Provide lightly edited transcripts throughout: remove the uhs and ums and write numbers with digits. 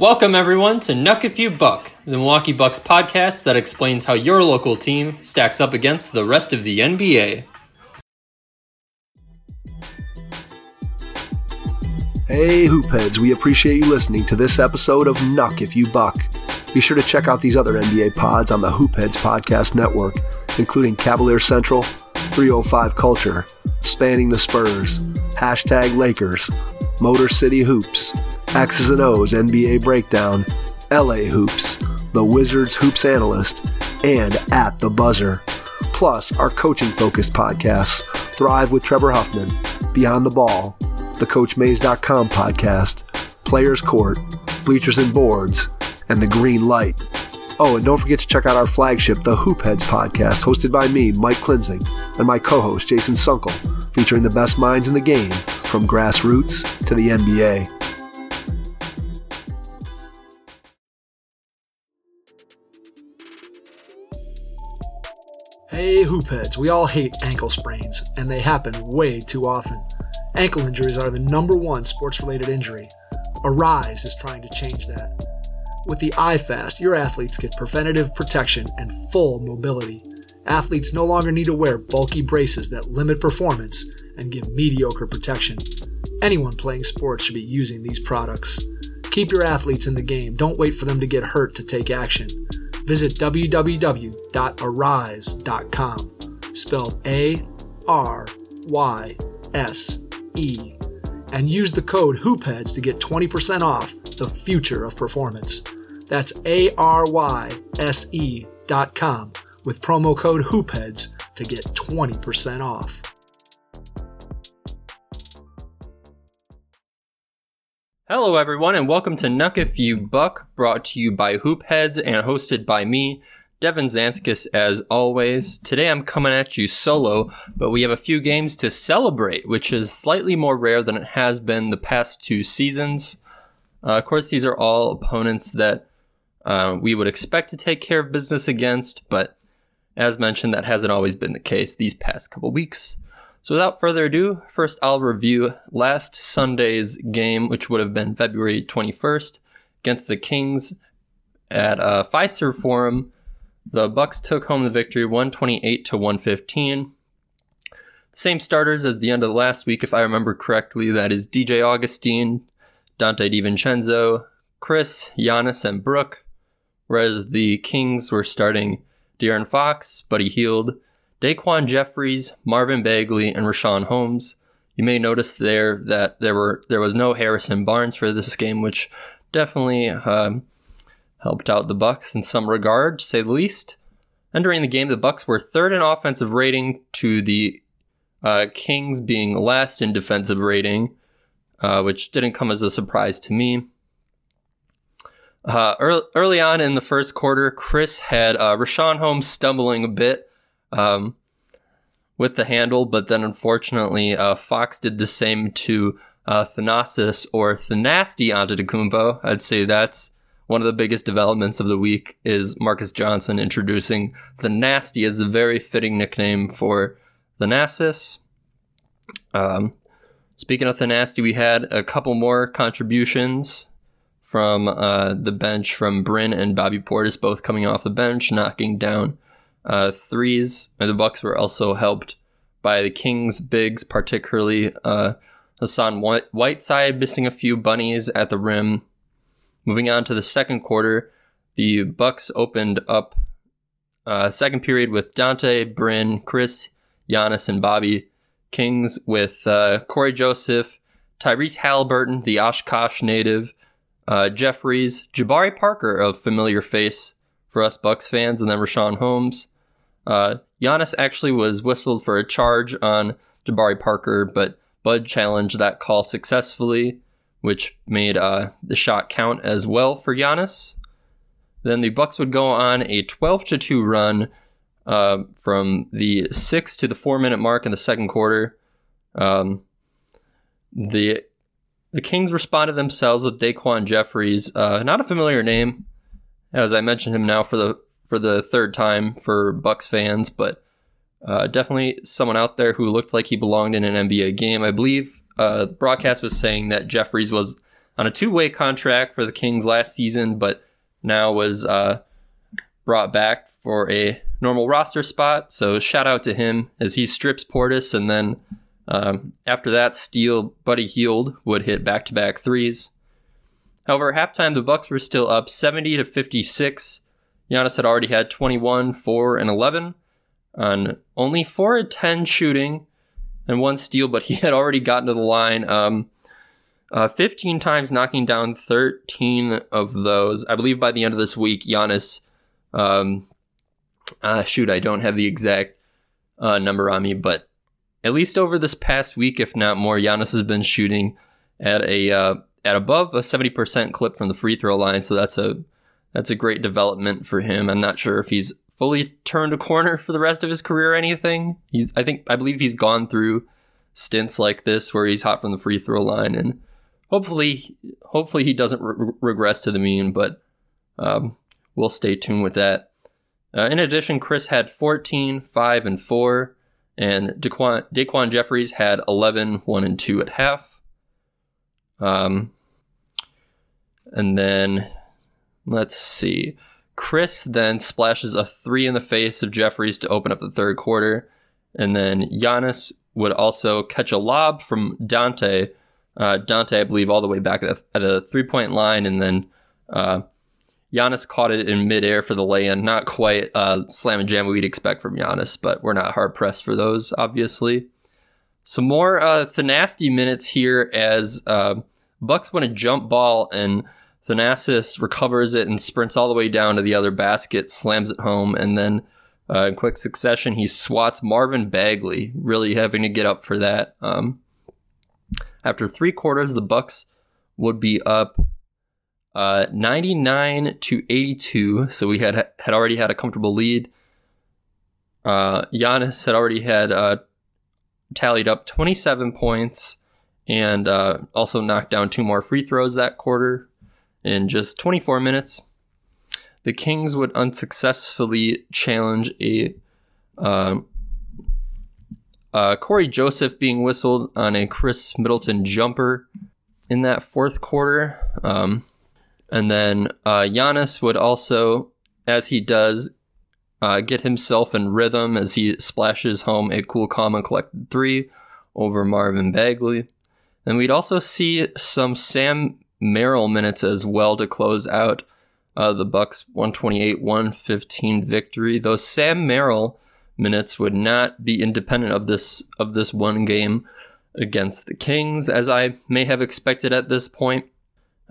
Welcome everyone to Knuck If You Buck, the Milwaukee Bucks podcast that explains how your local team stacks up against the rest of the NBA. Hey Hoopheads, we appreciate you listening to this episode of Knuck If You Buck. Be sure to check out these other NBA pods on the Hoopheads Podcast Network, including Cavalier Central, 305 Culture, Spanning the Spurs, Hashtag Lakers, Motor City Hoops, X's and O's NBA Breakdown, LA Hoops, The Wizards Hoops Analyst, and At the Buzzer. Plus, our coaching-focused podcasts, Thrive with Trevor Huffman, Beyond the Ball, the CoachMaze.com podcast, Players Court, Bleachers and Boards, and The Green Light. Oh, and don't forget to check out our flagship, The Hoopheads Podcast, hosted by me, Mike Klinsing, and my co-host, Jason Sunkel, featuring the best minds in the game, from grassroots to the NBA. Hey Hoopheads, we all hate ankle sprains, and they happen way too often. Ankle injuries are the number one sports-related injury. Arise is trying to change that. With the iFast, your athletes get preventative protection and full mobility. Athletes no longer need to wear bulky braces that limit performance and give mediocre protection. Anyone playing sports should be using these products. Keep your athletes in the game. Don't wait for them to get hurt to take action. Visit www.arise.com, spelled ARYSE, and use the code HOOPHEADS to get 20% off the future of performance. That's ARYSE.com with promo code HOOPHEADS to get 20% off. Hello everyone and welcome to Knuck If You Buck, brought to you by Hoopheads and hosted by me, Devin Zanskis, as always. Today I'm coming at you solo, but we have a few games to celebrate, which is slightly more rare than it has been the past two seasons. Of course, these are all opponents that we would expect to take care of business against, but as mentioned, that hasn't always been the case these past couple weeks. So without further ado, first I'll review last Sunday's game, which would have been February 21st against the Kings at Fiserv Forum. The Bucks took home the victory 128-115. Same starters as the end of last week, if I remember correctly. That is DJ Augustine, Dante DiVincenzo, Chris, Giannis, and Brooke. Whereas the Kings were starting De'Aaron Fox, Buddy Hield, Daquan Jeffries, Marvin Bagley, and Richaun Holmes. You may notice there that there was no Harrison Barnes for this game, which definitely helped out the Bucks in some regard, to say the least. And during the game, the Bucks were third in offensive rating to the Kings being last in defensive rating, which didn't come as a surprise to me. Early on in the first quarter, Chris had Richaun Holmes stumbling a bit with the handle, but then unfortunately Fox did the same to Thanasis or Thanasis Antetokounmpo. I'd say that's one of the biggest developments of the week is Marcus Johnson introducing the Nasty as the very fitting nickname for Thanasis. Speaking of the Nasty, we had a couple more contributions from the bench from Bryn and Bobby Portis, both coming off the bench, knocking down threes. And the Bucks were also helped by the Kings bigs, particularly Hassan Whiteside missing a few bunnies at the rim. Moving on to the second quarter, the Bucks opened up second period with Dante, Bryn, Chris, Giannis, and Bobby. Kings with Corey Joseph, Tyrese Haliburton, the Oshkosh native, Jeffries, Jabari Parker, a familiar face for us Bucks fans, and then Richaun Holmes. Giannis actually was whistled for a charge on Jabari Parker, but Bud challenged that call successfully, which made the shot count as well for Giannis. Then the Bucks would go on a 12-2 run from the 6 to the 4-minute mark in the second quarter. The Kings responded themselves with Daquan Jeffries, not a familiar name, as I mentioned him now for the third time for Bucks fans, but definitely someone out there who looked like he belonged in an NBA game. I believe broadcast was saying that Jeffries was on a two-way contract for the Kings last season, but now was brought back for a normal roster spot. So shout out to him as he strips Portis, and then after that steal, Buddy Hield would hit back-to-back threes. However, at halftime, the Bucks were still up 70-56. Giannis had already had 21, 4, and 11 on only 4 of 10 shooting and one steal, but he had already gotten to the line 15 times, knocking down 13 of those. I believe by the end of this week, Giannis, I don't have the exact number on me, but at least over this past week, if not more, Giannis has been shooting at above a 70% clip from the free throw line, so that's a great development for him. I'm not sure if he's fully turned a corner for the rest of his career or anything. I believe he's gone through stints like this where he's hot from the free throw line, and hopefully he doesn't regress to the mean, but we'll stay tuned with that. In addition, Chris had 14, 5, and 4, and Daquan Jeffries had 11, 1, and 2 at half. And then, let's see. Chris then splashes a 3 in the face of Jeffries to open up the third quarter. And then Giannis would also catch a lob from Dante. Dante, I believe, all the way back at the three-point line. And then Giannis caught it in midair for the lay-in. Not quite slam and jam we'd expect from Giannis, but we're not hard-pressed for those, obviously. Some more Thanasty minutes here as Bucks win a jump ball, and Thanasis recovers it and sprints all the way down to the other basket, slams it home, and then in quick succession, he swats Marvin Bagley, really having to get up for that. After three quarters, the Bucks would be up 99-82, so we had already had a comfortable lead. Giannis had already had tallied up 27 points and also knocked down 2 more free throws that quarter. In just 24 minutes, the Kings would unsuccessfully challenge a Corey Joseph being whistled on a Chris Middleton jumper in that fourth quarter. And then Giannis would also, as he does, get himself in rhythm as he splashes home a cool, calm, and collected 3 over Marvin Bagley. And we'd also see some Sam Merrill minutes as well to close out the Bucks' 128-115 victory. Those Sam Merrill minutes would not be independent of this one game against the Kings, as I may have expected at this point.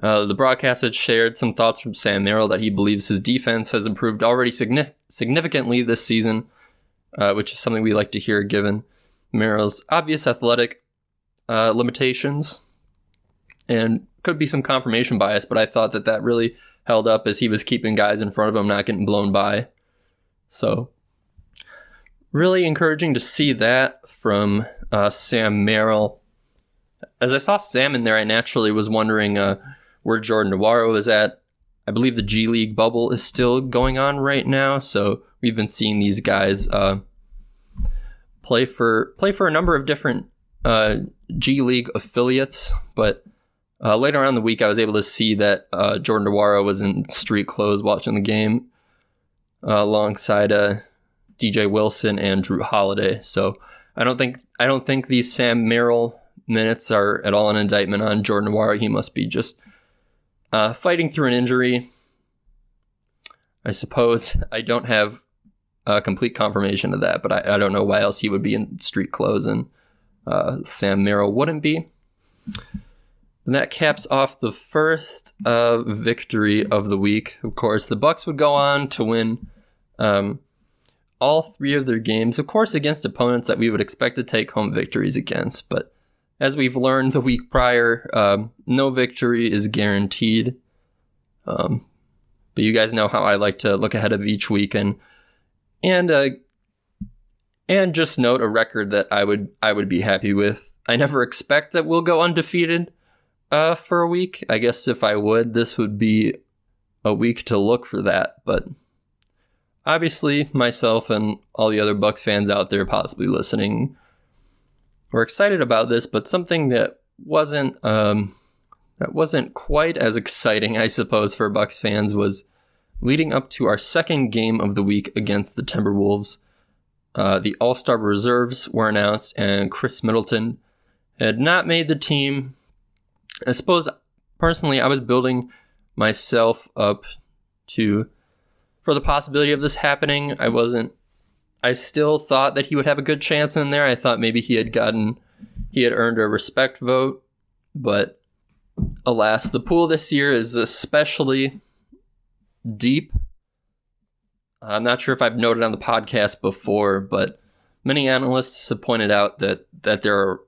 The broadcast had shared some thoughts from Sam Merrill that he believes his defense has improved already significantly this season, which is something we like to hear given Merrill's obvious athletic limitations. And could be some confirmation bias, but I thought that really held up as he was keeping guys in front of him, not getting blown by. So really encouraging to see that from Sam Merrill. As I saw Sam in there, I naturally was wondering where Jordan Nwora was at. I believe the G League bubble is still going on right now, so we've been seeing these guys play for a number of different G League affiliates, but later on in the week, I was able to see that Jordan Nwora was in street clothes watching the game alongside DJ Wilson and Drew Holiday. So I don't think these Sam Merrill minutes are at all an indictment on Jordan Nwora. He must be just fighting through an injury, I suppose. I don't have complete confirmation of that, but I don't know why else he would be in street clothes and Sam Merrill wouldn't be. And that caps off the first victory of the week. Of course, the Bucks would go on to win all 3 of their games, of course, against opponents that we would expect to take home victories against. But as we've learned the week prior, no victory is guaranteed. But you guys know how I like to look ahead of each week and just note a record that I would be happy with. I never expect that we'll go undefeated for a week. I guess if I would, this would be a week to look for that, but obviously myself and all the other Bucks fans out there possibly listening were excited about this, but something that wasn't that wasn't quite as exciting, I suppose, for Bucks fans was leading up to our second game of the week against the Timberwolves. The All-Star reserves were announced, and Chris Middleton had not made the team. I suppose, personally, I was building myself up for the possibility of this happening. I still thought that he would have a good chance in there. I thought maybe he had earned a respect vote, but alas, the pool this year is especially deep. I'm not sure if I've noted on the podcast before, but many analysts have pointed out that there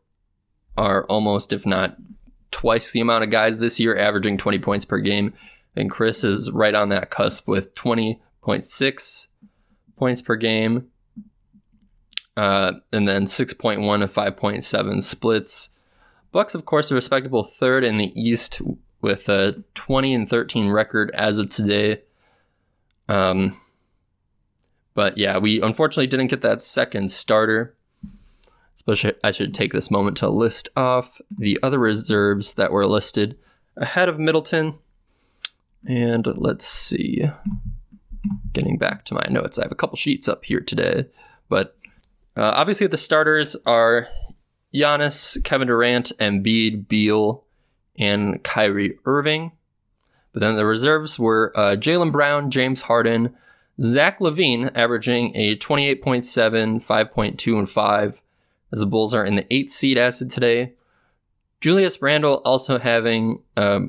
are almost, if not twice, the amount of guys this year averaging 20 points per game, and Chris is right on that cusp with 20.6 points per game, and then 6.1 and 5.7 splits. Bucks, of course, a respectable third in the East with a 20-13 record as of today. But yeah, we unfortunately didn't get that second starter. Especially, I should take this moment to list off the other reserves that were listed ahead of Middleton. And let's see. Getting back to my notes, I have a couple sheets up here today. But obviously the starters are Giannis, Kevin Durant, Embiid, Beal, and Kyrie Irving. But then the reserves were Jaylen Brown, James Harden, Zach LaVine averaging a 28.7, 5.2, and 5, as the Bulls are in the 8th seed as of today. Julius Randle also having a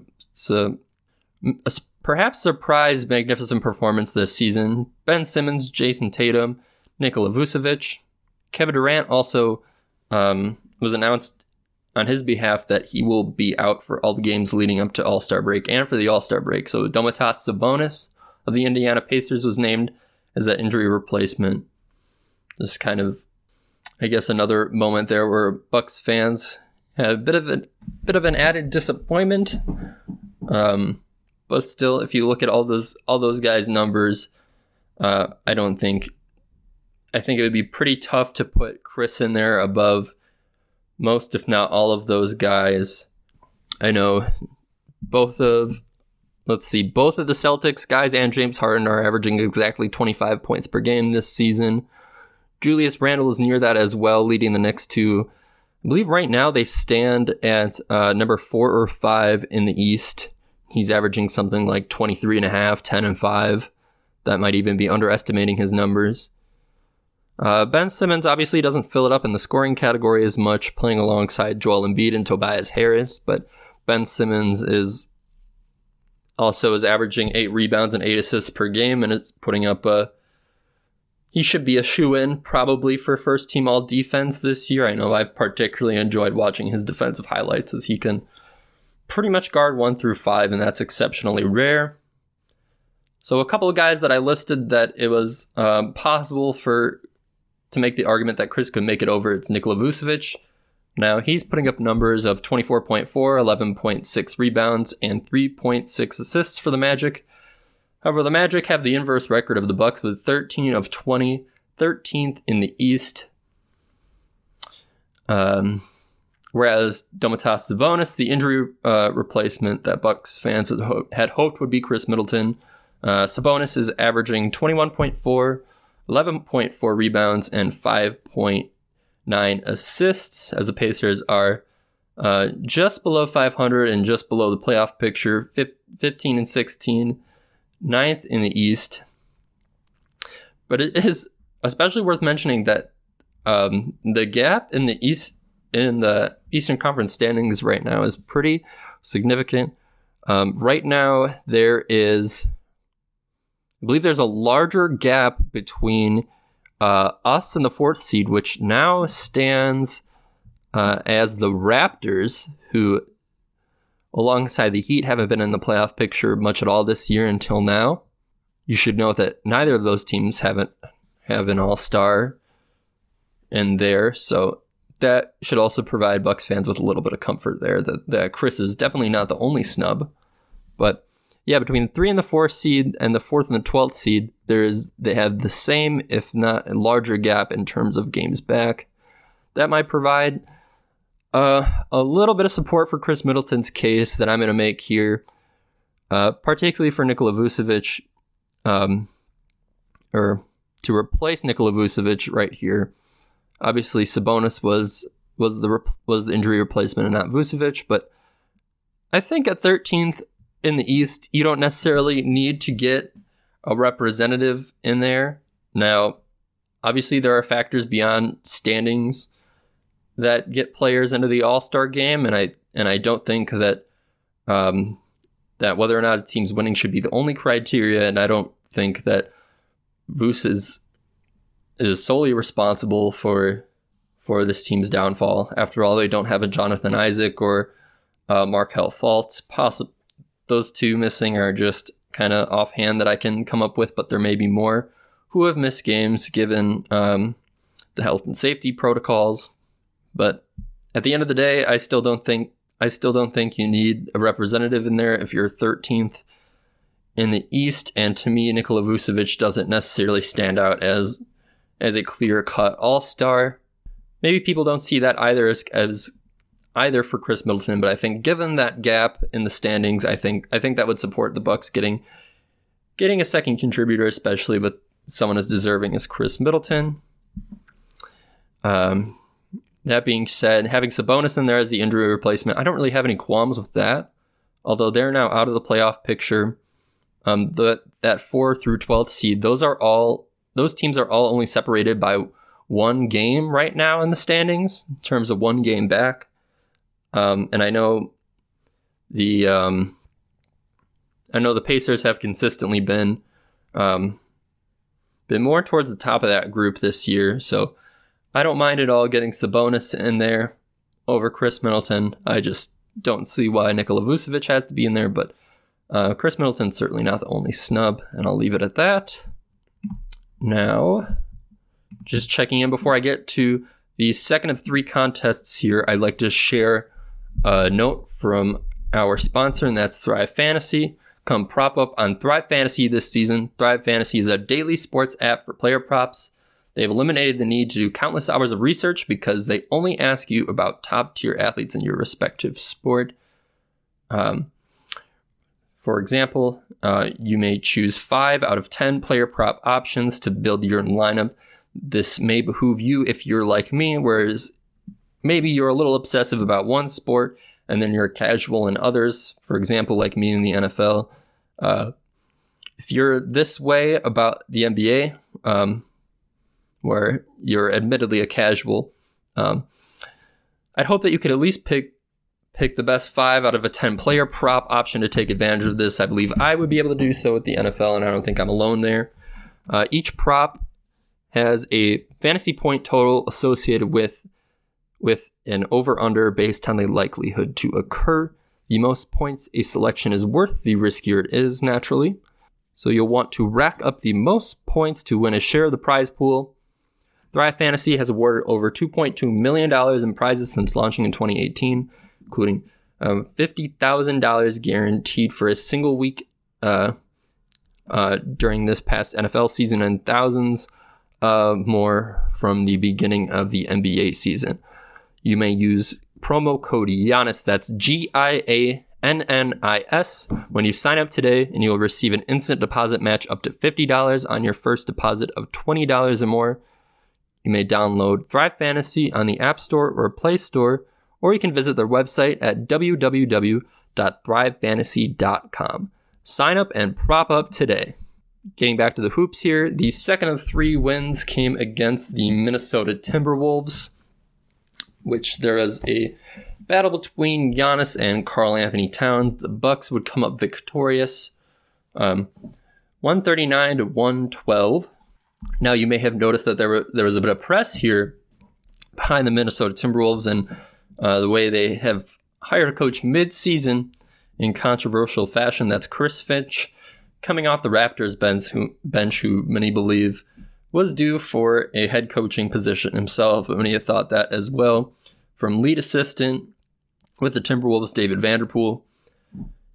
perhaps surprise magnificent performance this season. Ben Simmons, Jason Tatum, Nikola Vucevic. Kevin Durant also was announced on his behalf that he will be out for all the games leading up to All-Star break and for the All-Star break. So Domantas Sabonis of the Indiana Pacers was named as that injury replacement. Just kind of, I guess, another moment there where Bucks fans had a bit of an added disappointment. But still, if you look at all those guys' numbers, I think it would be pretty tough to put Chris in there above most, if not all, of those guys. I know both of the Celtics guys and James Harden are averaging exactly 25 points per game this season. Julius Randle is near that as well, leading the next two. I believe right now they stand at number 4 or 5 in the East. He's averaging something like 23.5, 10 and 5. That might even be underestimating his numbers. Ben Simmons obviously doesn't fill it up in the scoring category as much, playing alongside Joel Embiid and Tobias Harris, but Ben Simmons is averaging 8 rebounds and 8 assists per game, and it's putting up he should be a shoo-in probably for first team all defense this year. I know I've particularly enjoyed watching his defensive highlights as he can pretty much guard 1 through 5, and that's exceptionally rare. So a couple of guys that I listed that it was possible to make the argument that Chris could make it over, it's Nikola Vucevic. Now, he's putting up numbers of 24.4, 11.6 rebounds, and 3.6 assists for the Magic. However, the Magic have the inverse record of the Bucks with 13 of 20, 13th in the East. Whereas Domantas Sabonis, the injury replacement that Bucks fans had hoped would be Chris Middleton, Sabonis is averaging 21.4, 11.4 rebounds, and 5.9 assists, as the Pacers are just below 500 and just below the playoff picture, 15 and 16, 9th in the East. But it is especially worth mentioning that the gap in the East, in the Eastern Conference standings right now, is pretty significant. Right now, I believe there's a larger gap between us and the 4th seed, which now stands as the Raptors, who alongside the Heat haven't been in the playoff picture much at all this year until now. You should note that neither of those teams have an all-star in there, so that should also provide Bucks fans with a little bit of comfort there that Chris is definitely not the only snub. But yeah, between the 3 and the 4 seed and the 4th and the 12th seed, they have the same, if not a larger gap in terms of games back. That might provide A little bit of support for Chris Middleton's case that I'm going to make here, particularly for Nikola Vucevic, or to replace Nikola Vucevic right here. Obviously, Sabonis was the injury replacement and not Vucevic, but I think at 13th in the East, you don't necessarily need to get a representative in there. Now, obviously, there are factors beyond standings that get players into the All-Star game, and I don't think that that whether or not a team's winning should be the only criteria, and I don't think that Vuce is solely responsible for this team's downfall. After all, they don't have a Jonathan Isaac or Markelle Fultz. Those two missing are just kind of offhand that I can come up with, but there may be more who have missed games given the health and safety protocols. But at the end of the day, I still don't think you need a representative in there if you're 13th in the East. And to me, Nikola Vucevic doesn't necessarily stand out as a clear-cut all-star. Maybe people don't see that either as either for Chris Middleton, but I think given that gap in the standings, I think that would support the Bucks getting a second contributor, especially with someone as deserving as Chris Middleton. That being said, having Sabonis in there as the injury replacement, I don't really have any qualms with that. Although they're now out of the playoff picture, that 4 through 12th seed, those teams are all only separated by one game right now in the standings in terms of one game back. And I know the Pacers have consistently been more towards the top of that group this year, so I don't mind at all getting Sabonis in there over Chris Middleton. I just don't see why Nikola Vucevic has to be in there, but Chris Middleton's certainly not the only snub, and I'll leave it at that. Now, just checking in before I get to the second of three contests here, I'd like to share a note from our sponsor, and that's Thrive Fantasy. Come prop up on Thrive Fantasy this season. Thrive Fantasy is a daily sports app for player props. They've eliminated the need to do countless hours of research because they only ask you about top-tier athletes in your respective sport. For example, you may choose 5 out of 10 player prop options to build your lineup. This may behoove you if you're like me, whereas maybe you're a little obsessive about one sport and then you're casual in others, for example, like me in the NFL. If you're this way about the NBA... where you're admittedly a casual. I'd hope that you could at least pick the best 5 out of a 10 player prop option to take advantage of this. I believe I would be able to do so with the NFL, and I don't think I'm alone there. Each prop has a fantasy point total associated with an over-under based on the likelihood to occur. The most points a selection is worth, the riskier it is, naturally. So you'll want to rack up the most points to win a share of the prize pool. Thrive Fantasy has awarded over $2.2 million in prizes since launching in 2018, including $50,000 guaranteed for a single week during this past NFL season, and thousands more from the beginning of the NBA season. You may use promo code Giannis, that's GIANNIS, when you sign up today, and you'll receive an instant deposit match up to $50 on your first deposit of $20 or more. You may download Thrive Fantasy on the App Store or Play Store, or you can visit their website at www.thrivefantasy.com. Sign up and prop up today. Getting back to the hoops here, the second of three wins came against the Minnesota Timberwolves, which there was a battle between Giannis and Karl-Anthony Towns. The Bucks would come up victorious, 139 to 112. Now, you may have noticed that there was a bit of press here behind the Minnesota Timberwolves and the way they have hired a coach mid-season in controversial fashion. That's Chris Finch, coming off the Raptors bench, who many believe was due for a head coaching position himself. But many have thought that as well. From lead assistant with the Timberwolves, David Vanderpool.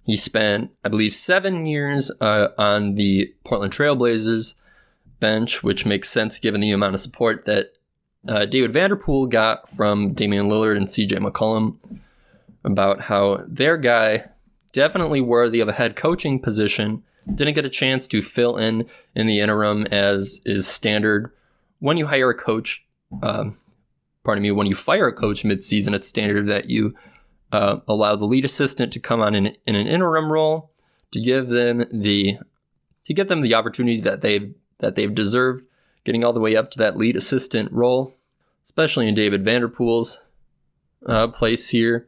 He spent, I believe, 7 years on the Portland Trail Blazers bench, which makes sense given the amount of support that David Vanderpool got from Damian Lillard and CJ McCollum about how their guy, definitely worthy of a head coaching position, didn't get a chance to fill in the interim, as is standard when you hire a coach. When you fire a coach midseason, it's standard that you allow the lead assistant to come on in an interim role to give them the opportunity that they've deserved, getting all the way up to that lead assistant role, especially in David Vanderpool's place here.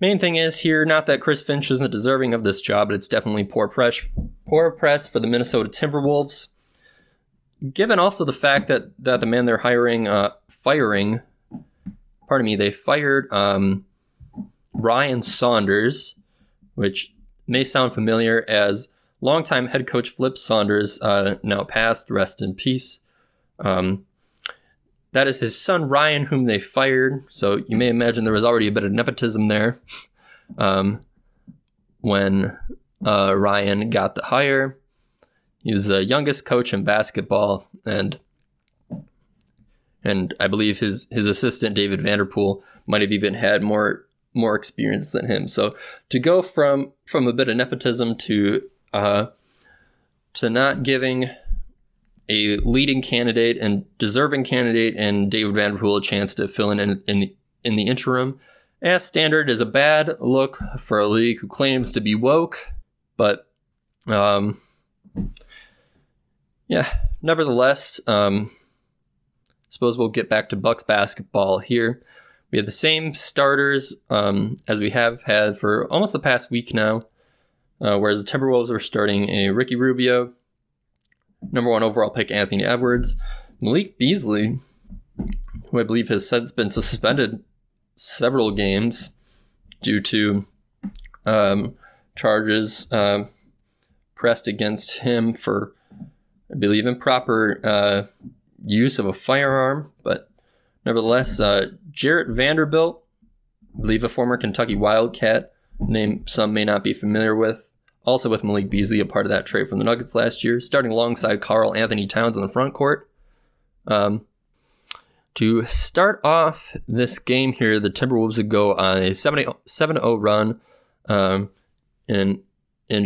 Main thing is here, not that Chris Finch isn't deserving of this job, but it's definitely poor press for the Minnesota Timberwolves, given also the fact that the man they're hiring, they fired Ryan Saunders, which may sound familiar, as longtime head coach Flip Saunders, now passed, rest in peace. That is his son, Ryan, whom they fired. So you may imagine there was already a bit of nepotism there when Ryan got the hire. He was the youngest coach in basketball, and I believe his assistant, David Vanderpool, might have even had more experience than him. So to go from a bit of nepotism to not giving a leading candidate and deserving candidate and David Vanderpool a chance to fill in the interim, as standard, is a bad look for a league who claims to be woke. But nevertheless, I suppose we'll get back to Bucks basketball here. We have the same starters as we have had for almost the past week now, whereas the Timberwolves were starting a Ricky Rubio, number 1 overall pick Anthony Edwards, Malik Beasley, who I believe has since been suspended several games due to charges pressed against him for, I believe, improper use of a firearm. But nevertheless, Jarrett Vanderbilt, I believe a former Kentucky Wildcat, name some may not be familiar with, also with Malik Beasley, a part of that trade from the Nuggets last year, starting alongside Karl-Anthony Towns in the frontcourt. To start off this game here, the Timberwolves would go on a 7-0 run in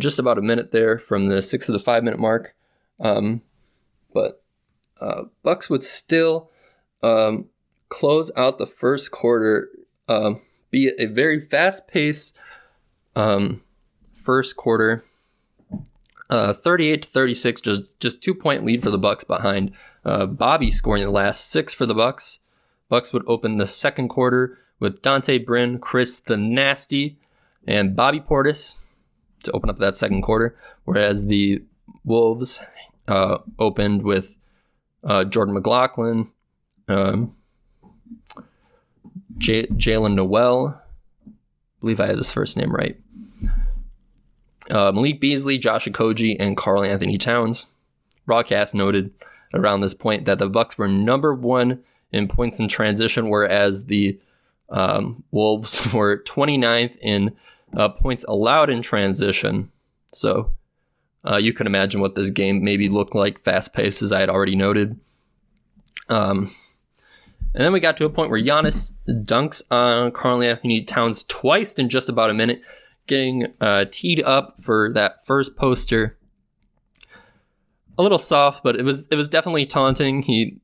just about a minute there from the 6 to the 5-minute mark. But Bucks would still close out the first quarter, be a very fast-paced first quarter, 38-36, just 2-point lead for the Bucks behind Bobby scoring the last 6 for the Bucks. Bucks would open the second quarter with Dante, Bryn, Chris the Nasty, and Bobby Portis to open up that second quarter, whereas the Wolves opened with Jordan McLaughlin, Jalen Noel, I believe I had his first name right, Malik Beasley, Josh Okogie, and Karl-Anthony Towns. Broadcast noted around this point that the Bucks were number 1 in points in transition, whereas the Wolves were 29th in points allowed in transition. So you can imagine what this game maybe looked like, fast-paced, as I had already noted. And then we got to a point where Giannis dunks on Karl-Anthony Towns twice in just about a minute, getting teed up for that first poster. A little soft, but it was definitely taunting.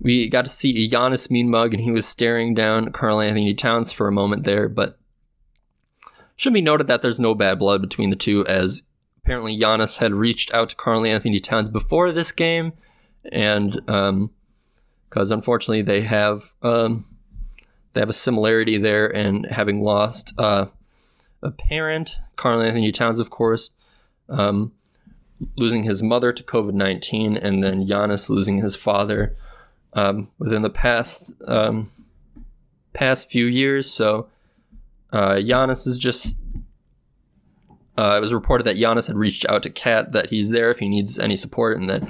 We got to see a Giannis mean mug, and he was staring down Karl-Anthony Towns for a moment there. But should be noted that there's no bad blood between the two, as apparently Giannis had reached out to Karl-Anthony Towns before this game, and because unfortunately they have a similarity there, and having lost a parent, Karl-Anthony Towns, of course, losing his mother to COVID-19, and then Giannis losing his father within the past few years. So Giannis is just. It was reported that Giannis had reached out to Kat, that he's there if he needs any support, and that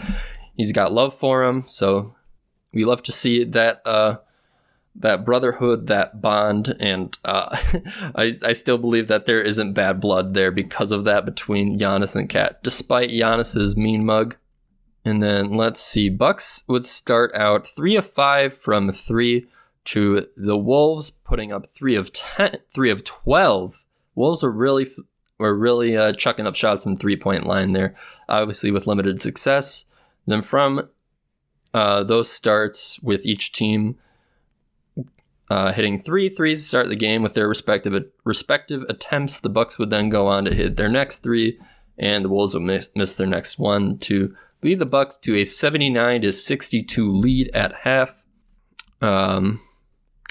he's got love for him. So we love to see that that brotherhood, that bond, and I still believe that there isn't bad blood there because of that between Giannis and Kat, despite Giannis's mean mug. And then let's see. Bucks would start out 3 of 5 from three to the Wolves, putting up 3 of 10, 3 of 12. Wolves are really chucking up shots from 3-point line there, obviously with limited success. Then from those starts with each team hitting 3 threes to start the game with their respective attempts, the Bucks would then go on to hit their next 3, and the Wolves would miss their next one to lead the Bucks to a 79-62 lead at half.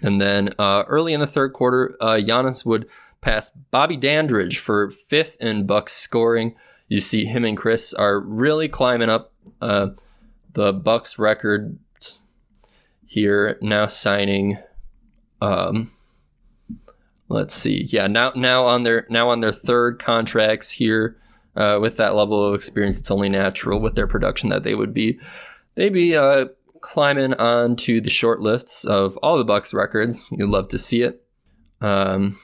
And then early in the third quarter, Giannis would pass Bobby Dandridge for 5th in Bucks scoring. You see him and Chris are really climbing up the Bucks record here, now signing now on their third contracts here. With that level of experience, it's only natural with their production that they'd be climbing onto the short lists of all the Bucks records. You'd love to see it. And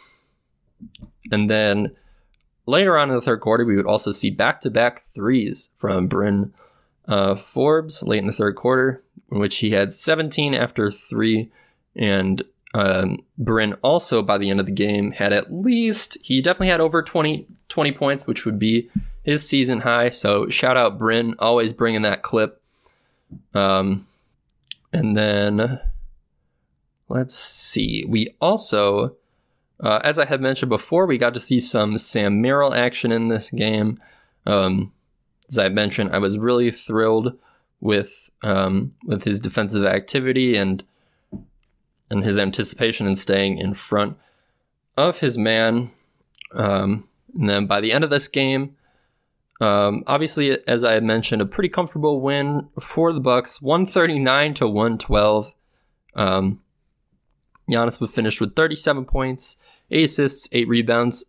then later on in the third quarter, we would also see back-to-back 3s from Bryn Forbes late in the third quarter, in which he had 17 after 3. And Bryn also, by the end of the game, had he definitely had over 20 points, which would be his season high. So shout out Bryn, always bringing that clip. And then let's see. We also... as I had mentioned before, we got to see some Sam Merrill action in this game. As I mentioned, I was really thrilled with his defensive activity and his anticipation and staying in front of his man. And then by the end of this game, obviously, as I had mentioned, a pretty comfortable win for the Bucks, 139-112. Giannis would finish with 37 points, 8 assists, 8 rebounds,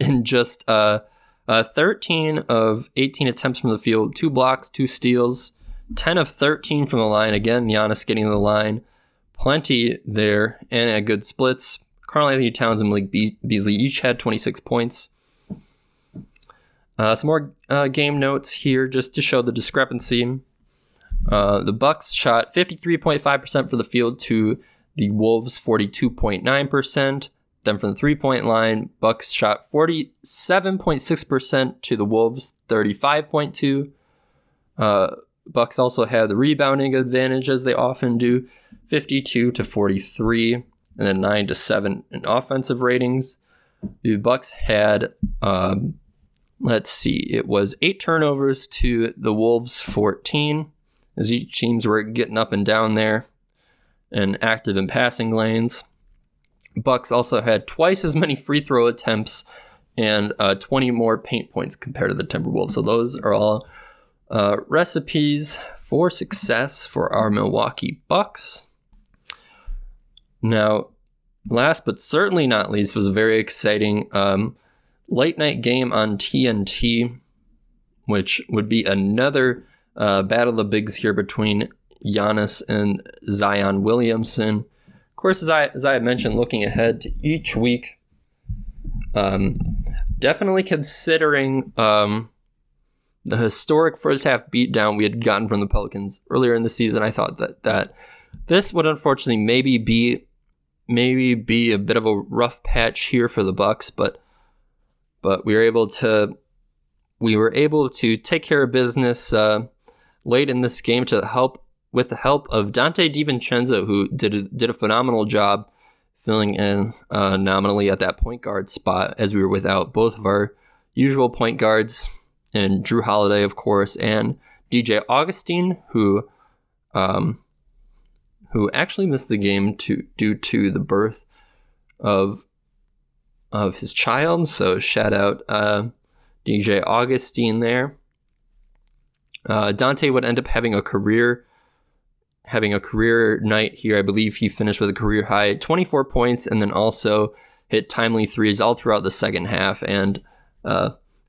in just 13 of 18 attempts from the field, 2 blocks, 2 steals, 10 of 13 from the line. Again, Giannis getting to the line, plenty there, and a good splits. Karl-Anthony Towns and Malik Beasley each had 26 points. Some more game notes here just to show the discrepancy. The Bucks shot 53.5% for the field to the Wolves 42.9%. Then from the 3-point line, Bucks shot 47.6% to the Wolves 35.2%. Bucks also had the rebounding advantage, as they often do, 52-43, and then 9-7 in offensive ratings. The Bucks had, it was 8 turnovers to the Wolves 14, as each teams were getting up and down there and active in passing lanes. Bucks also had twice as many free throw attempts and 20 more paint points compared to the Timberwolves. So those are all recipes for success for our Milwaukee Bucks. Now, last but certainly not least, was a very exciting late night game on TNT, which would be another battle of the bigs here between Giannis and Zion Williamson. Of course, as I had mentioned, looking ahead to each week, definitely considering the historic first half beatdown we had gotten from the Pelicans earlier in the season, I thought that this would unfortunately maybe be a bit of a rough patch here for the Bucks, but we were able to take care of business late in this game with the help of Dante DiVincenzo, who did a phenomenal job filling in nominally at that point guard spot, as we were without both of our usual point guards, and Drew Holiday, of course, and DJ Augustine, who actually missed the game due to the birth of his child. So shout out DJ Augustine there. Dante would end up having a career night here. I believe he finished with a career high 24 points, and then also hit timely threes all throughout the second half. And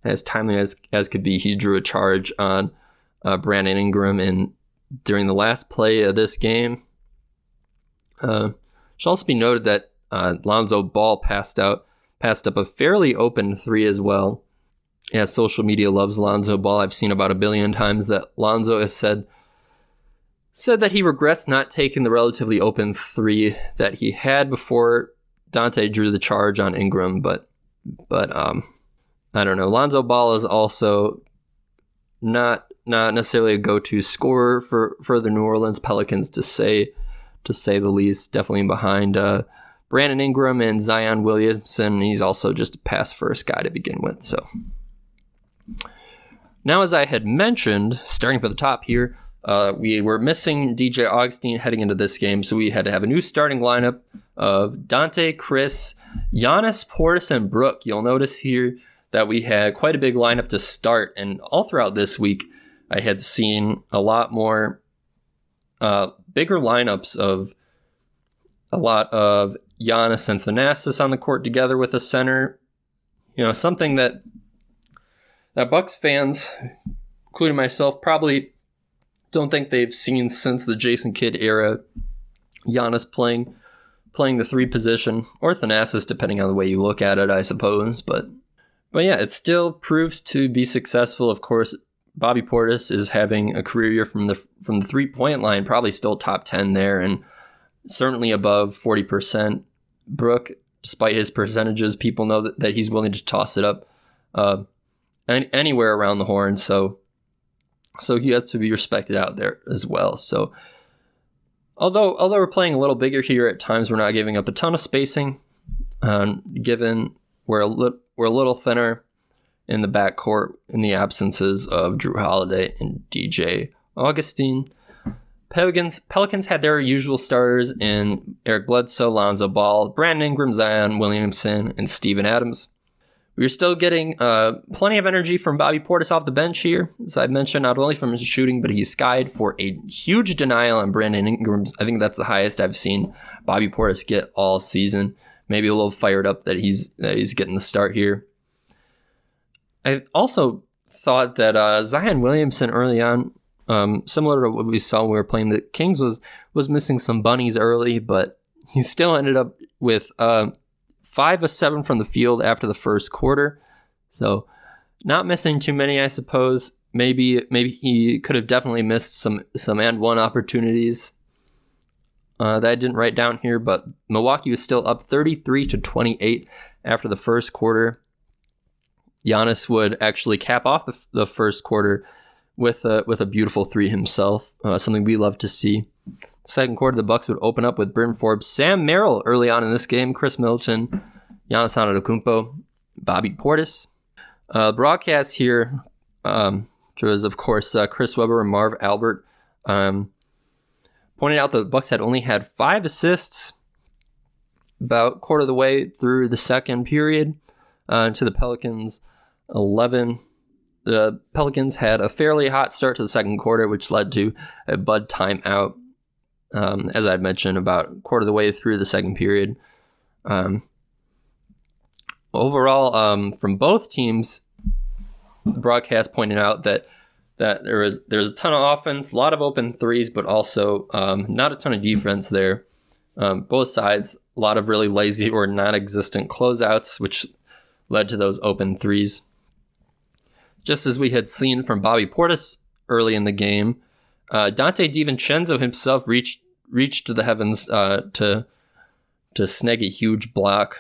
as timely as could be, he drew a charge on Brandon Ingram during the last play of this game. Should also be noted that Lonzo Ball passed up a fairly open three as well. Yeah, social media loves Lonzo Ball. I've seen about a billion times that Lonzo has said that he regrets not taking the relatively open three that he had before Dante drew the charge on Ingram, but I don't know. Lonzo Ball is also not necessarily a go-to scorer for the New Orleans Pelicans, to say the least. Definitely behind Brandon Ingram and Zion Williamson. He's also just a pass-first guy to begin with. So now, as I had mentioned, starting from the top here, we were missing DJ Augustine heading into this game, so we had to have a new starting lineup of Dante, Chris, Giannis, Portis, and Brooke. You'll notice here that we had quite a big lineup to start, and all throughout this week, I had seen a lot more bigger lineups of a lot of Giannis and Thanasis on the court together with a center. You know, something that Bucks fans, including myself, probably don't think they've seen since the Jason Kidd era. Giannis playing the three position, or Thanasis, depending on the way you look at it, I suppose. But yeah, it still proves to be successful. Of course, Bobby Portis is having a career year from the 3-point line, probably still top 10 there, and certainly above 40%. Brooke, despite his percentages, people know that he's willing to toss it up anywhere around the horn. So he has to be respected out there as well. So although we're playing a little bigger here at times, we're not giving up a ton of spacing. Given we're a little thinner in the backcourt in the absences of Drew Holiday and DJ Augustine. Pelicans had their usual starters in Eric Bledsoe, Lonzo Ball, Brandon Ingram, Zion Williamson, and Steven Adams. We were still getting plenty of energy from Bobby Portis off the bench here. As I mentioned, not only from his shooting, but he skied for a huge denial on Brandon Ingram's. I think that's the highest I've seen Bobby Portis get all season. Maybe a little fired up that he's getting the start here. I also thought that Zion Williamson early on, similar to what we saw when we were playing the Kings, was missing some bunnies early, but he still ended up with 5 of 7 from the field after the first quarter. So not missing too many, I suppose. Maybe he could have definitely missed some and one opportunities that I didn't write down here, but Milwaukee was still up 33-28 after the first quarter. Giannis would actually cap off the first quarter with a beautiful three himself, something we love to see. Second quarter, the Bucks would open up with Bryn Forbes, Sam Merrill early on in this game, Chris Middleton, Giannis Antetokounmpo, Bobby Portis. Broadcast here, which was, of course, Chris Webber and Marv Albert, pointed out that the Bucks had only had 5 assists about quarter of the way through the second period to the Pelicans' 11. The Pelicans had a fairly hot start to the second quarter, which led to a Bud timeout. As I mentioned, about a quarter of the way through the second period. Overall, from both teams, the broadcast pointed out that there's a ton of offense, a lot of open threes, but also not a ton of defense there. Both sides, a lot of really lazy or non-existent closeouts, which led to those open threes. Just as we had seen from Bobby Portis early in the game, Dante DiVincenzo himself reached to the heavens to snag a huge block.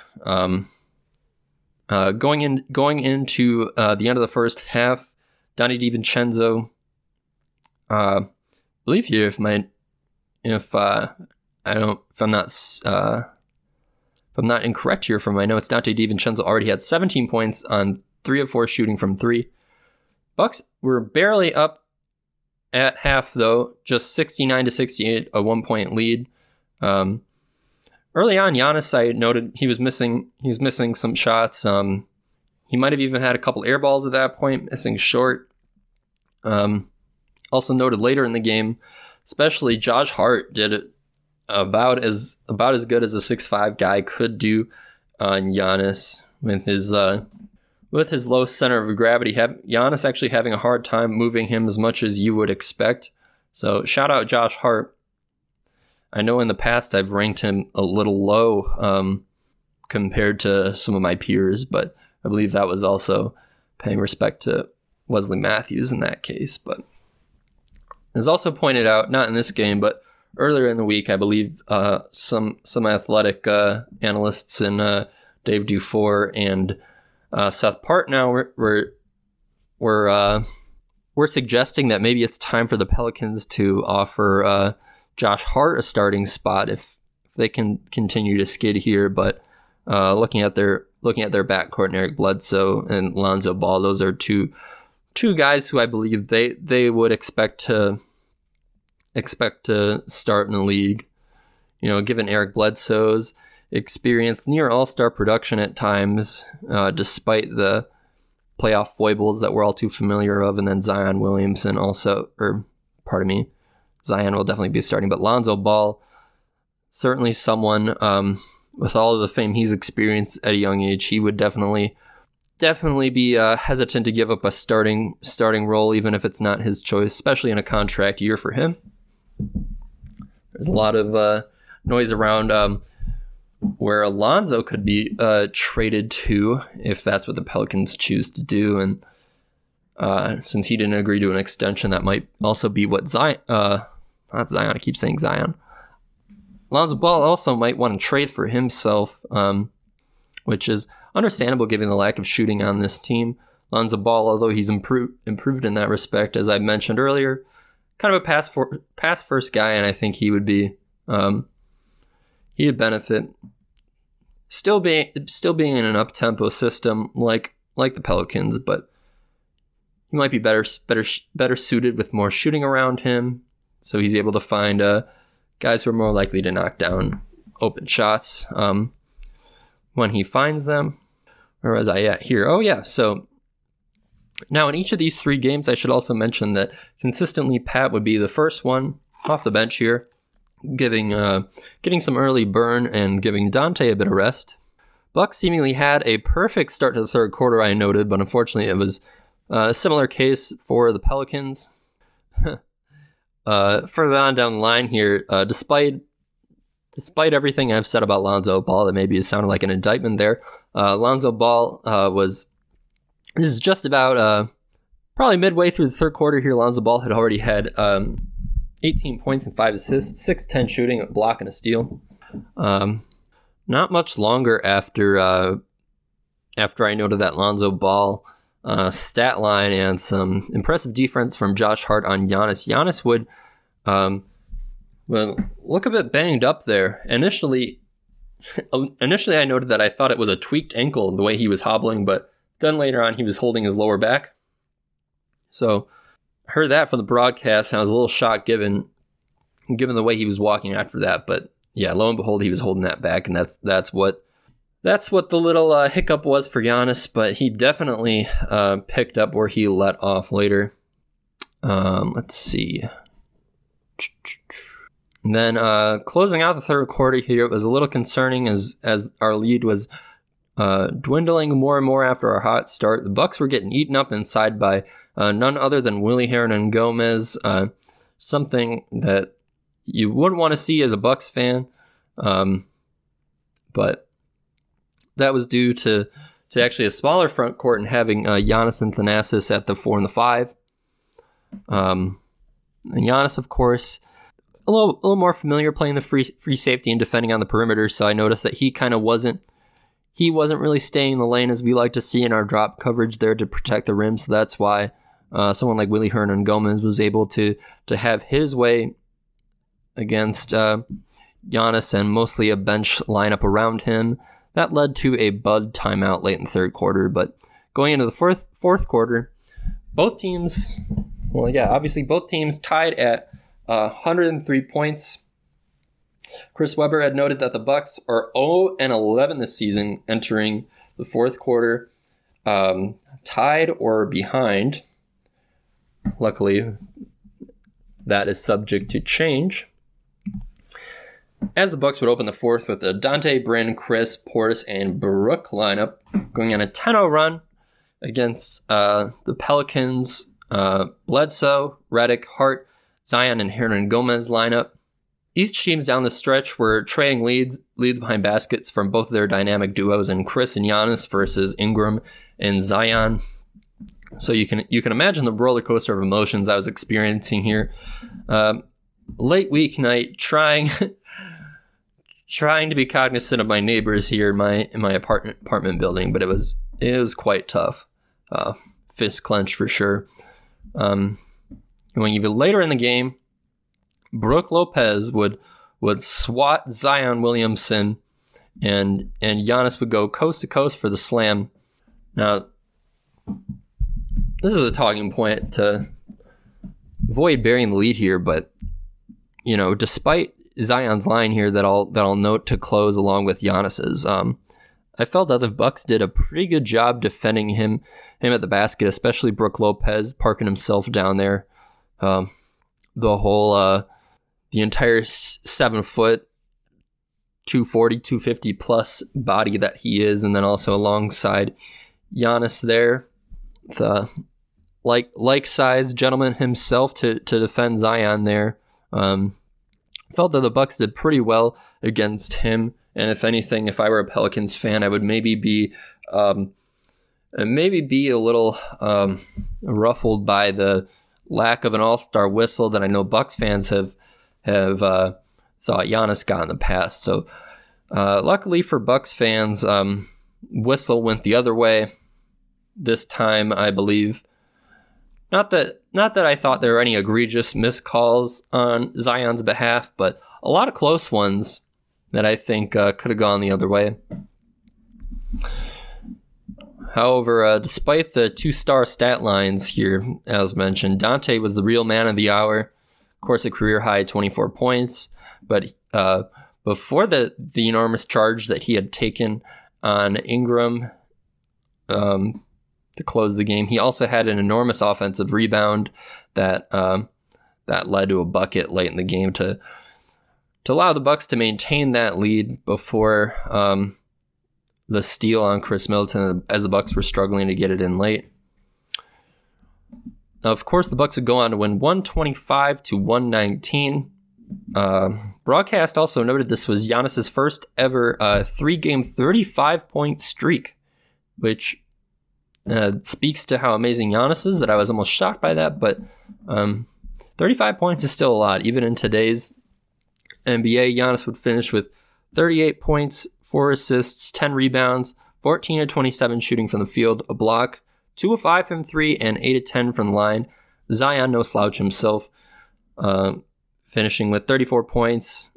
Going into the end of the first half, Dante DiVincenzo, I believe here if I'm not incorrect here from my notes, Dante DiVincenzo already had 17 points on 3 of 4 shooting from 3. Bucks were barely up at half, though, just 69-68, a 1-point lead. Early on, Giannis, I noted he was missing some shots. He might have even had a couple air balls at that point, missing short. Also noted later in the game, especially Josh Hart did it about as good as a 6'5" guy could do on Giannis with his. With his low center of gravity, Giannis actually having a hard time moving him as much as you would expect. So shout out Josh Hart. I know in the past I've ranked him a little low compared to some of my peers, but I believe that was also paying respect to Wesley Matthews in that case. But as also pointed out, not in this game, but earlier in the week, I believe some athletic analysts and Dave Dufour and Seth Partnow were suggesting that maybe it's time for the Pelicans to offer Josh Hart a starting spot if they can continue to skid here. But looking at their backcourt and Eric Bledsoe and Lonzo Ball, those are two guys who I believe they would expect to start in the league. You know, given Eric Bledsoe's experience, near all-star production at times, despite the playoff foibles that we're all too familiar of, and then Zion Williamson also, Zion will definitely be starting, but Lonzo Ball, certainly someone with all of the fame he's experienced at a young age, he would definitely be hesitant to give up a starting role, even if it's not his choice, especially in a contract year for him. There's a lot of noise around where Alonzo could be traded to if that's what the Pelicans choose to do. And since he didn't agree to an extension, that might also be what Lonzo Ball also might want to trade for himself, which is understandable given the lack of shooting on this team. Lonzo Ball, although he's improved in that respect, as I mentioned earlier, kind of a pass first guy, and I think he would be he'd benefit still being in an up tempo system like the Pelicans, but he might be better suited with more shooting around him, so he's able to find guys who are more likely to knock down open shots when he finds them. Where was I at here? Oh yeah, so now in each of these three games, I should also mention that consistently Pat would be the first one off the bench here, getting some early burn and giving Dante a bit of rest. Bucks seemingly had a perfect start to the third quarter, I noted, but unfortunately it was a similar case for the Pelicans. Further on down the line here, despite everything I've said about Lonzo Ball, that maybe it sounded like an indictment there. Lonzo Ball was just about probably midway through the third quarter here. Lonzo Ball had already had 18 points and 5 assists, 6-10 shooting, a block, and a steal. Not much longer after I noted that Lonzo Ball stat line and some impressive defense from Josh Hart on Giannis. Giannis would look a bit banged up there. Initially, I noted that I thought it was a tweaked ankle the way he was hobbling, but then later on he was holding his lower back. So I heard that from the broadcast, and I was a little shocked given the way he was walking after that. But yeah, lo and behold, he was holding that back, and that's what the little hiccup was for Giannis, but he definitely picked up where he let off later. Let's see. And then closing out the third quarter here, it was a little concerning as our lead was dwindling more and more after our hot start. The Bucks were getting eaten up inside by none other than Willie Hernan Gomez, something that you wouldn't want to see as a Bucks fan, but that was due to actually a smaller front court and having Giannis and Thanasis at the 4 and the 5. And Giannis, of course, a little more familiar playing the free safety and defending on the perimeter, so I noticed that he kind of wasn't really staying in the lane as we like to see in our drop coverage there to protect the rim, so that's why someone like Willie Hernan-Gomez was able to have his way against Giannis and mostly a bench lineup around him. That led to a Bud timeout late in the third quarter, but going into the fourth quarter, both teams tied at 103 points. Chris Webber had noted that the Bucks are 0-11 this season entering the fourth quarter, tied or behind. Luckily, that is subject to change. As the Bucks would open the fourth with a Dante, Bryn, Chris, Portis, and Brooke lineup, going on a 10-0 run against the Pelicans, Bledsoe, Redick, Hart, Zion, and Hernan-Gomez lineup. Each teams down the stretch were trading leads behind baskets from both of their dynamic duos, and Chris and Giannis versus Ingram and Zion. So you can imagine the roller coaster of emotions I was experiencing here. Late weeknight, trying to be cognizant of my neighbors here in my apartment building, but it was quite tough. Fist clenched for sure. When even later in the game, Brooke Lopez would swat Zion Williamson, and Giannis would go coast to coast for the slam. Now, this is a talking point to avoid burying the lead here, but despite Zion's line here that I'll note to close along with Giannis's, I felt that the Bucks did a pretty good job defending him at the basket, especially Brooke Lopez parking himself down there. The entire 7 foot, 240, 250 plus body that he is, and then also alongside Giannis there, the like size gentleman himself to defend Zion there. Felt that the Bucks did pretty well against him, and if anything, if I were a Pelicans fan, I would maybe be a little ruffled by the lack of an all-star whistle that I know Bucks fans have thought Giannis got in the past. So luckily for Bucks fans, whistle went the other way this time, I believe. Not that I thought there were any egregious miscalls on Zion's behalf, but a lot of close ones that I think could have gone the other way. However, despite the two-star stat lines here, as mentioned, Dante was the real man of the hour. Of course, a career-high 24 points, but before the enormous charge that he had taken on Ingram to close the game, he also had an enormous offensive rebound that led to a bucket late in the game to allow the Bucks to maintain that lead before the steal on Chris Middleton, as the Bucks were struggling to get it in late. Of course, the Bucks would go on to win 125-119. Broadcast also noted this was Giannis's first ever three-game 35-point streak, which speaks to how amazing Giannis is, that I was almost shocked by that, but 35 points is still a lot. Even in today's NBA, Giannis would finish with 38 points, 4 assists, 10 rebounds, 14 of 27 shooting from the field, a block, 2 of 5 from 3, and 8 of 10 from the line. Zion, no slouch himself, finishing with 34 points,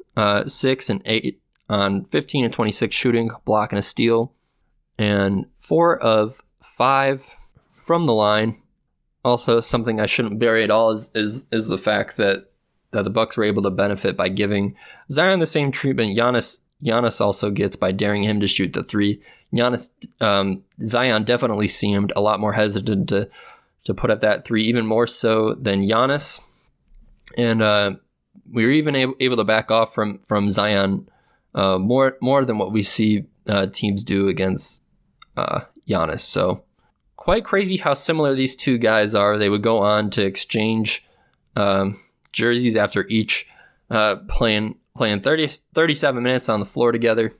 6 and 8 on 15 of 26 shooting, block and a steal, and 4 of 5 from the line. Also, something I shouldn't bury at all is the fact that the Bucks were able to benefit by giving Zion the same treatment Giannis also gets by daring him to shoot the three. Zion definitely seemed a lot more hesitant to put up that three, even more so than Giannis. And we were even able to back off from Zion more than what we see teams do against Giannis. So quite crazy how similar these two guys are. They would go on to exchange jerseys after each playing 37 minutes on the floor together.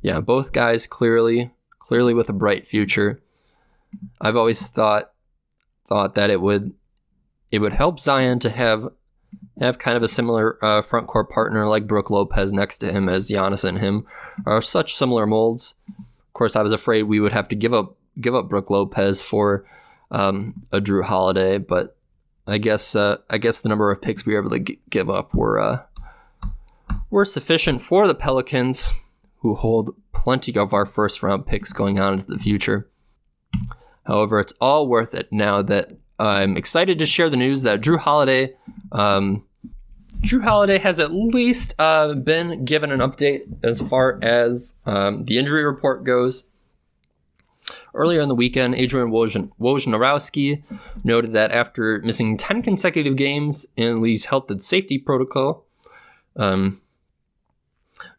Both guys clearly with a bright future. I've always thought that it would help Zion to have kind of a similar front court partner like Brooke Lopez next to him, as Giannis and him are such similar molds. Of course, I was afraid we would have to give up Brooke Lopez for a Drew Holiday, but I guess the number of picks we were able to give up were sufficient for the Pelicans, who hold plenty of our first round picks going on into the future. However, it's all worth it now that I'm excited to share the news that Drew Holiday has at least been given an update as far as the injury report goes. Earlier in the weekend, Adrian Wojnarowski noted that after missing 10 consecutive games in league's health and safety protocol,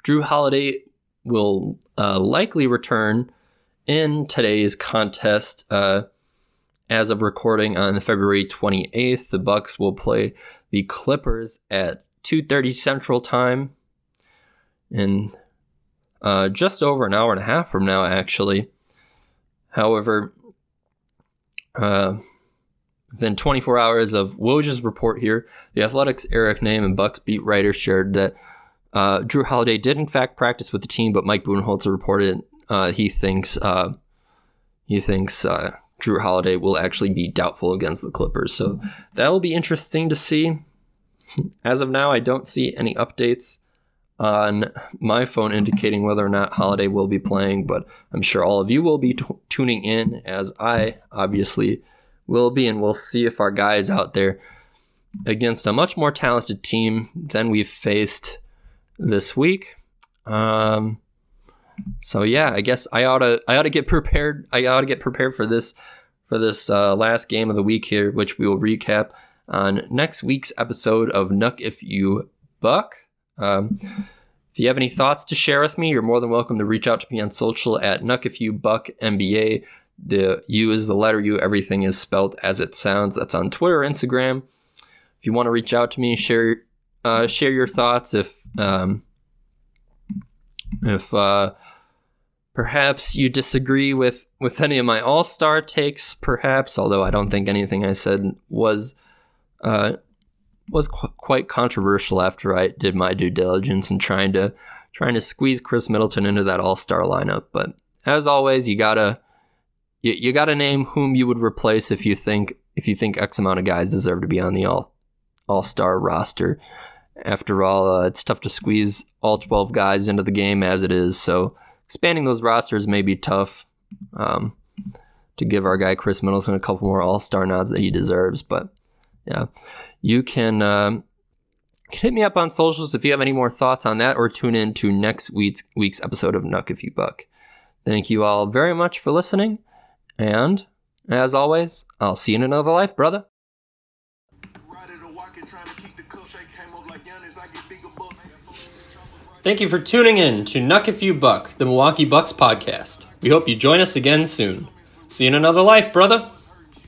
Drew Holiday will likely return in today's contest. As of recording on February 28th, the Bucks will play the Clippers at 2:30 Central Time, in just over an hour and a half from now, actually. However, within 24 hours of Woj's report here, The Athletic's Eric Name and Bucks beat writer shared that Drew Holiday did in fact practice with the team, but Mike Budenholzer reported he thinks Drew Holiday will actually be doubtful against the Clippers. So that will be interesting to see. As of now, I don't see any updates on my phone indicating whether or not Holiday will be playing, but I'm sure all of you will be tuning in, as I obviously will be, and we'll see if our guys out there against a much more talented team than we've faced this week. So yeah, I guess I ought to get prepared. I ought to get prepared for this last game of the week here, which we will recap on next week's episode of Knuck If You Buck. If you have any thoughts to share with me, you're more than welcome to reach out to me on social at Knuck If You Buck NBA. The U is the letter U. Everything is spelled as it sounds. That's on Twitter, Instagram. If you want to reach out to me, share your thoughts. If perhaps you disagree with any of my all-star takes, perhaps, although I don't think anything I said was quite controversial after I did my due diligence and trying to squeeze Chris Middleton into that all-star lineup. But as always, you gotta name whom you would replace if you think X amount of guys deserve to be on the all-star roster. After all, it's tough to squeeze all 12 guys into the game as it is, so expanding those rosters may be tough to give our guy Chris Middleton a couple more all-star nods that he deserves. But yeah, you can hit me up on socials if you have any more thoughts on that, or tune in to next week's episode of Knuck If You Buck. Thank you all very much for listening, and as always, I'll see you in another life, brother. Thank you for tuning in to Knuck If You Buck, the Milwaukee Bucks podcast. We hope you join us again soon. See you in another life, brother.